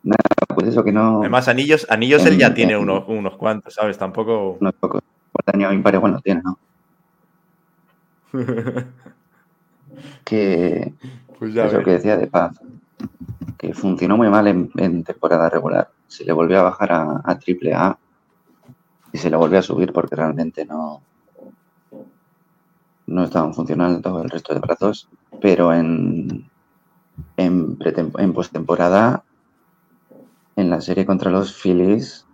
Nada, pues eso que no... Además, anillos, anillos en, él ya en, tiene unos, unos cuantos, ¿sabes? Tampoco... Unos pocos. Por año impar igual no tiene, ¿no? que pues es lo que decía de Paz, que funcionó muy mal en, en temporada regular. Se le volvió a bajar a, a triple A y se le volvió a subir porque realmente no, no estaban funcionando todo el resto de brazos, pero en en, pretempo, en postemporada, en la serie contra los Phillies,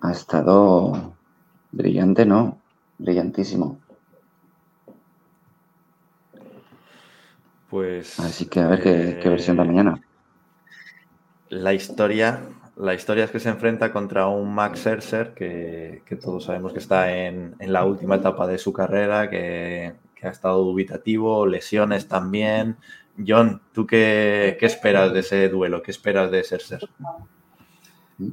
ha estado brillante, ¿no? Brillantísimo. Pues, así que a ver eh, qué, qué versión da mañana. La historia, la historia es que se enfrenta contra un Max Scherzer que, que todos sabemos que está en, en la última etapa de su carrera, que, que ha estado dubitativo, lesiones también. John, ¿tú qué, qué esperas de ese duelo? ¿Qué esperas de Scherzer?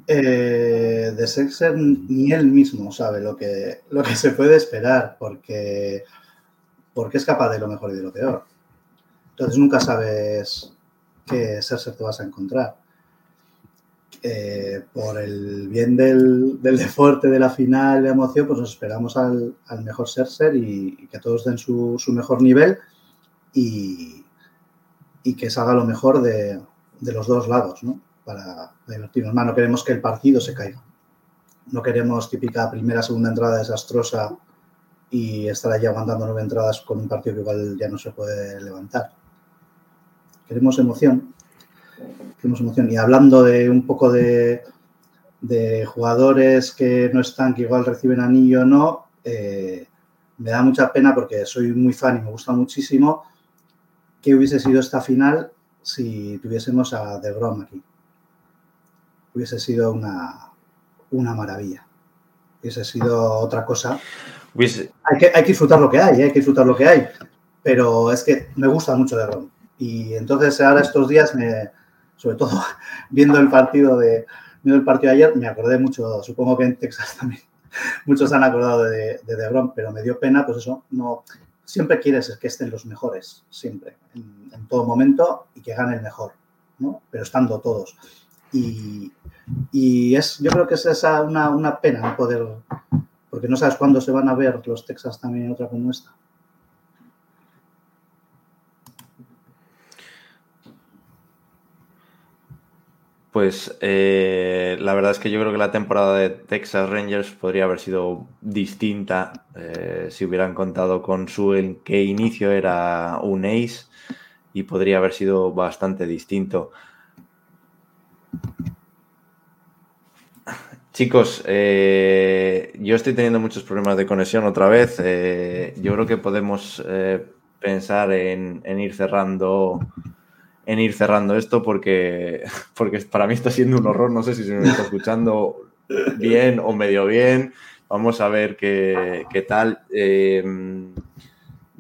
Eh, de Scherzer ni él mismo sabe lo que, lo que se puede esperar, porque, porque es capaz de lo mejor y de lo peor. Entonces nunca sabes qué Scherzer te vas a encontrar. Eh, por el bien del, del deporte, de la final, de la emoción, pues nos esperamos al, al mejor Scherzer y, y que todos den su, su mejor nivel y, y que salga lo mejor de, de los dos lados, ¿no? Para divertirnos más. No queremos que el partido se caiga. No queremos típica primera, segunda entrada desastrosa y estar allí aguantando nueve entradas con un partido que igual ya no se puede levantar. Queremos emoción. Queremos emoción. Y hablando de un poco de, de jugadores que no están, que igual reciben anillo o no, eh, me da mucha pena porque soy muy fan y me gusta muchísimo qué hubiese sido esta final si tuviésemos a deGrom aquí. Hubiese sido una, una maravilla. Hubiese sido otra cosa. Hubiese... Hay, que, hay que disfrutar lo que hay, ¿eh? hay que disfrutar lo que hay. Pero es que me gusta mucho deGrom. Y entonces ahora estos días, me, sobre todo viendo el partido de viendo el partido de ayer, me acordé mucho, supongo que en Texas también muchos han acordado de deGrom, de pero me dio pena, pues eso, no siempre quieres que estén los mejores, siempre, en, en todo momento, y que gane el mejor, ¿no? Pero estando todos. Y, y es yo creo que es esa una, una pena poder, porque no sabes cuándo se van a ver los Texas también en otra como esta. Pues eh, la verdad es que yo creo que la temporada de Texas Rangers podría haber sido distinta eh, si hubieran contado con su en que inicio era un ace y podría haber sido bastante distinto. Chicos, eh, yo estoy teniendo muchos problemas de conexión otra vez. Eh, yo creo que podemos eh, pensar en, en ir cerrando... en ir cerrando esto porque, porque para mí está siendo un horror. No sé si se me está escuchando bien o medio bien. Vamos a ver qué, qué tal. Eh,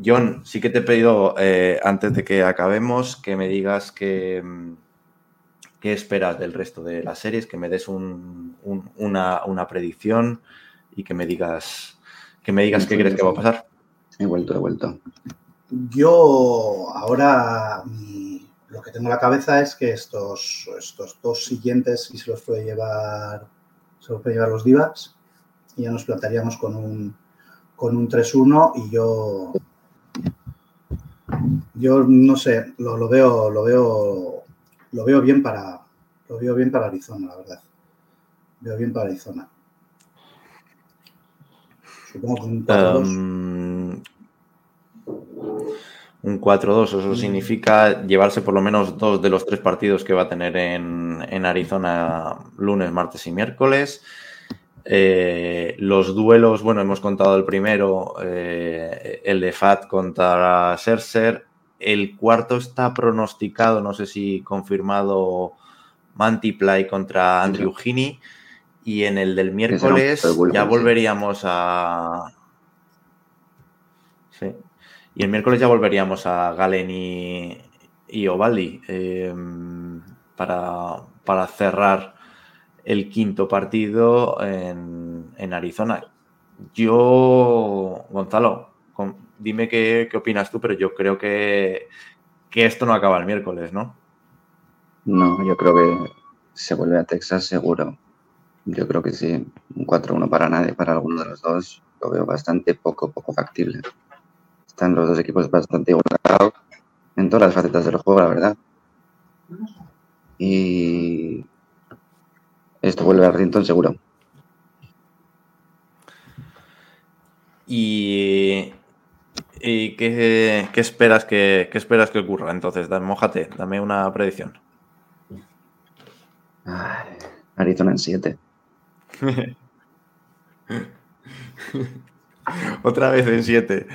John, sí que te he pedido, eh, antes de que acabemos, que me digas qué qué esperas del resto de las series, que me des un, un, una, una predicción y que me digas, que me digas qué crees que va a pasar. He vuelto, he vuelto. Yo ahora... Lo que tengo en la cabeza es que estos, estos dos siguientes sí se los puede llevar, se los puede llevar los D-backs y ya nos plantaríamos con un con un tres uno y yo yo no sé, lo, lo veo, lo veo, lo veo bien para lo veo bien para Arizona, la verdad. Veo bien para Arizona. Supongo que un cuatro dos. Un cuatro dos, eso significa llevarse por lo menos dos de los tres partidos que va a tener en, en Arizona lunes, martes y miércoles. Eh, los duelos, bueno, hemos contado el primero, eh, el de Pfaadt contra Scherzer. El cuarto está pronosticado, no sé si confirmado, Mantiply contra Andrew Heaney. Y en el del miércoles ya volveríamos a... Sí. Y el miércoles ya volveríamos a Gallen y, y Eovaldi eh, para, para cerrar el quinto partido en, en Arizona. Yo, Gonzalo, con, dime qué, qué opinas tú, pero yo creo que, que esto no acaba el miércoles, ¿no? No, yo creo que se vuelve a Texas seguro. Yo creo que sí, un cuatro uno para nadie, para alguno de los dos, lo veo bastante poco, poco factible. Están los dos equipos bastante igualados en todas las facetas del juego, la verdad. Y esto vuelve a Arlington seguro. Y, y qué, qué esperas que qué esperas que ocurra entonces, Dan, mójate, dame una predicción. Ay, Arizona en siete. Otra vez en siete.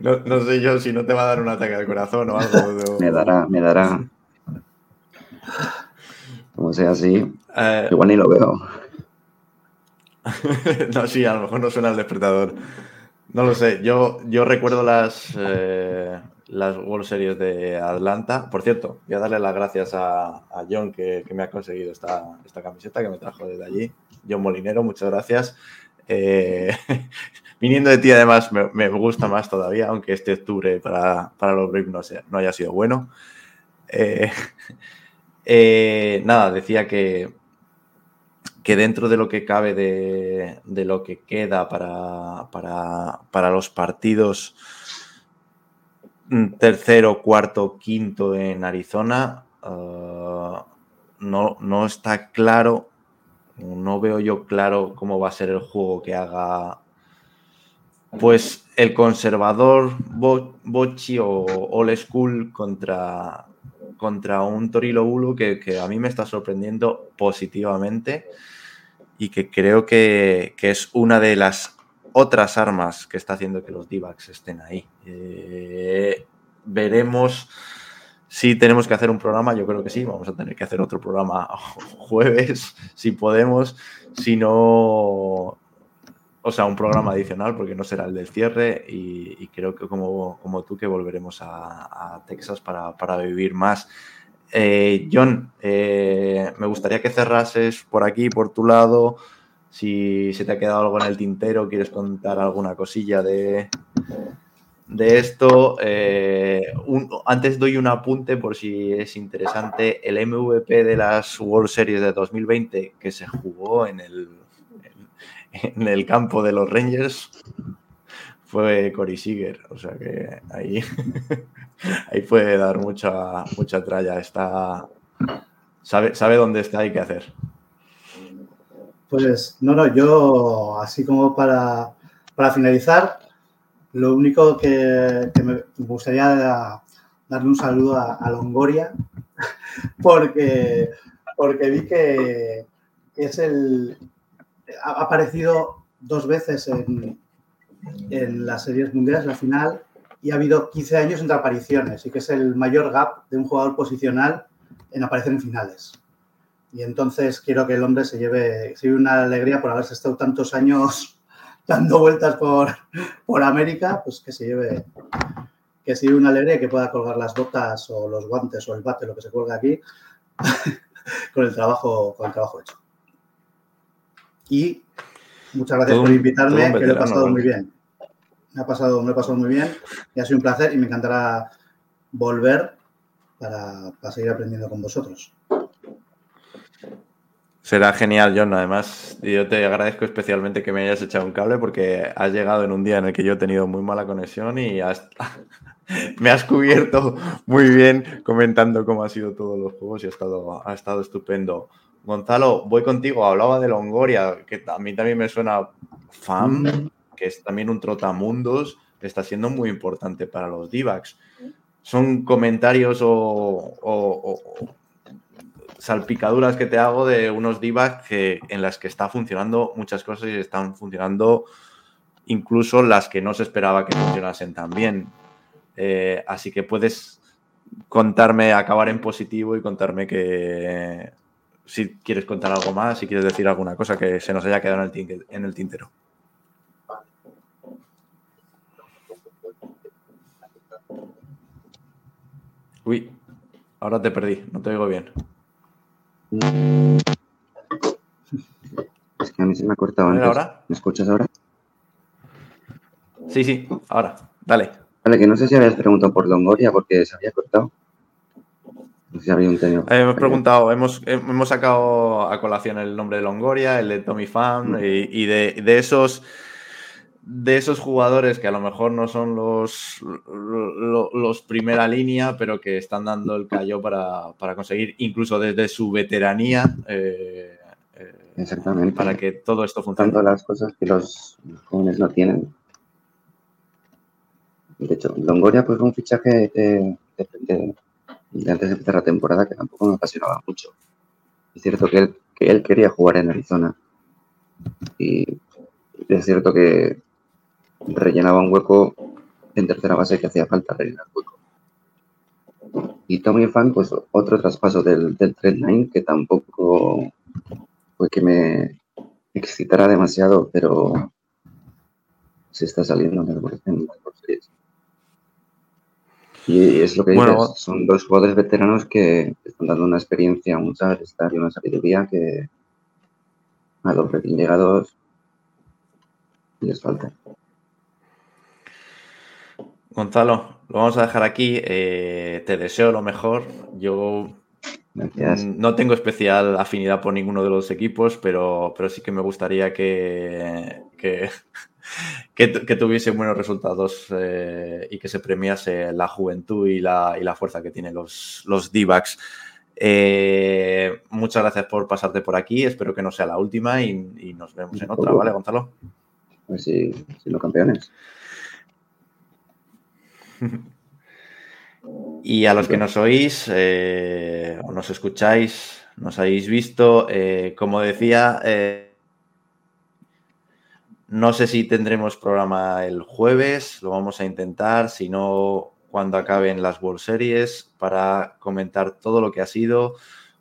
No, no sé yo si no te va a dar un ataque al corazón o algo. Me dará, me dará. Como sea así, eh... igual ni lo veo. No, sí, a lo mejor no suena el despertador. No lo sé. Yo, yo recuerdo las, eh, las World Series de Atlanta. Por cierto, voy a darle las gracias a, a John que, que me ha conseguido esta, esta camiseta que me trajo desde allí. John Molinero, muchas gracias. Eh, viniendo de ti, además, me, me gusta más todavía, aunque este octubre para, para los Braves no, sea, no haya sido bueno. Eh, eh, nada, decía que, que dentro de lo que cabe de, de lo que queda para, para, para los partidos tercero, cuarto, quinto en Arizona, uh, no, no está claro. No veo yo claro cómo va a ser el juego que haga pues el conservador Bo- Bochy o Old School contra, contra un Torey Lovullo que, que a mí me está sorprendiendo positivamente y que creo que, que es una de las otras armas que está haciendo que los D-backs estén ahí. Eh, veremos... Sí, tenemos que hacer un programa, yo creo que sí, vamos a tener que hacer otro programa jueves, si podemos, si no, o sea, un programa adicional, porque no será el del cierre, y, y creo que como, como tú, que volveremos a, a Texas para, para vivir más. Eh, John, eh, me gustaría que cerrases por aquí, por tu lado, si se te ha quedado algo en el tintero, quieres contar alguna cosilla de... De esto, eh, un, antes doy un apunte por si es interesante. El M V P de las World Series de dos mil veinte que se jugó en el, en, en el campo de los Rangers fue Corey Seager. O sea que ahí, ahí puede dar mucha, mucha tralla. Está, sabe, sabe dónde está y qué hacer. Pues no, no, yo así como para, para finalizar... Lo único que, que me gustaría da, darle un saludo a, a Longoria, porque, porque vi que es el ha aparecido dos veces en, en las series mundiales, la final, y ha habido quince años entre apariciones, y que es el mayor gap de un jugador posicional en aparecer en finales. Y entonces quiero que el hombre se lleve, se lleve una alegría por haberse estado tantos años... dando vueltas por, por América, pues que se lleve que se lleve una alegría, que pueda colgar las botas o los guantes o el bate, lo que se cuelga aquí, con el trabajo con el trabajo hecho. Y muchas gracias todo, por invitarme, que lo he pasado muy bien. Me ha pasado, me he pasado muy bien y ha sido un placer y me encantará volver para, para seguir aprendiendo con vosotros. Será genial, John. Además, yo te agradezco especialmente que me hayas echado un cable porque has llegado en un día en el que yo he tenido muy mala conexión y has... me has cubierto muy bien comentando cómo han sido todos los juegos y ha estado, ha estado estupendo. Gonzalo, voy contigo. Hablaba de Longoria, que a mí también me suena Pham, que es también un trotamundos, que está siendo muy importante para los D-backs. Son comentarios o... o, o salpicaduras que te hago de unos D-backs que en las que está funcionando muchas cosas y están funcionando incluso las que no se esperaba que funcionasen tan bien. Eh, así que puedes contarme, acabar en positivo y contarme que si quieres contar algo más, si quieres decir alguna cosa que se nos haya quedado en el, tin- en el tintero. Uy, ahora te perdí, no te oigo bien. Es que a mí se me ha cortado antes. ¿Ahora? ¿Me escuchas ahora? Sí, sí, ahora, dale. Vale, que no sé si habías preguntado por Longoria porque se había cortado. No sé si había un tema. Eh, hemos preguntado, hemos, hemos sacado a colación el nombre de Longoria, el de Tommy Pham mm. y, y de, de esos de esos jugadores que a lo mejor no son los, los, los primera línea, pero que están dando el callo para, para conseguir, incluso desde su veteranía, eh, eh, exactamente, para que todo esto funcione. Tanto las cosas que los jóvenes no tienen. De hecho, Longoria pues, fue un fichaje de, de, de, de antes de empezar la temporada que tampoco me apasionaba mucho. Es cierto que él, que él quería jugar en Arizona y es cierto que rellenaba un hueco en tercera base que hacía falta rellenar el hueco. Y Tommy Pham, pues otro traspaso del, del trade line que tampoco fue que me excitara demasiado, pero se está saliendo en el World Series. Y es lo que bueno, dices, son dos jugadores veteranos que están dando una experiencia, un saber-estar y una sabiduría que a los recién llegados les falta. Gonzalo, lo vamos a dejar aquí. Eh, te deseo lo mejor. Yo Gracias. No tengo especial afinidad por ninguno de los equipos, pero, pero sí que me gustaría que... que... Que, que tuviese buenos resultados eh, y que se premiase la juventud y la, y la fuerza que tienen los, los D-backs. Eh, muchas gracias por pasarte por aquí. Espero que no sea la última y, y nos vemos en otra, ¿vale, Gonzalo? A ver si, si los campeones. Y a los que nos oís eh, o nos escucháis, nos habéis visto, eh, como decía... Eh, No sé si tendremos programa el jueves, lo vamos a intentar, si no, cuando acaben las World Series, para comentar todo lo que ha sido.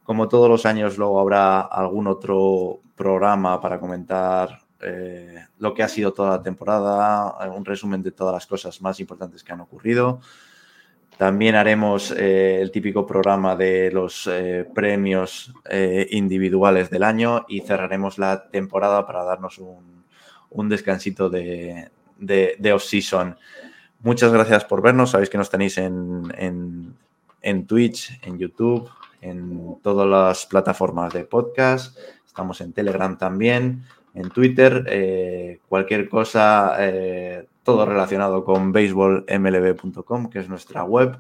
Como todos los años, luego habrá algún otro programa para comentar eh, lo que ha sido toda la temporada, un resumen de todas las cosas más importantes que han ocurrido. También haremos eh, el típico programa de los eh, premios eh, individuales del año y cerraremos la temporada para darnos un un descansito de, de, de off-season. Muchas gracias por vernos. Sabéis que nos tenéis en, en, en Twitch, en YouTube, en todas las plataformas de podcast. Estamos en Telegram también, en Twitter. Eh, cualquier cosa, eh, todo relacionado con baseball m l b punto com, que es nuestra web.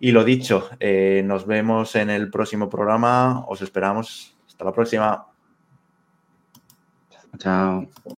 Y lo dicho, eh, nos vemos en el próximo programa. Os esperamos. Hasta la próxima. Chao.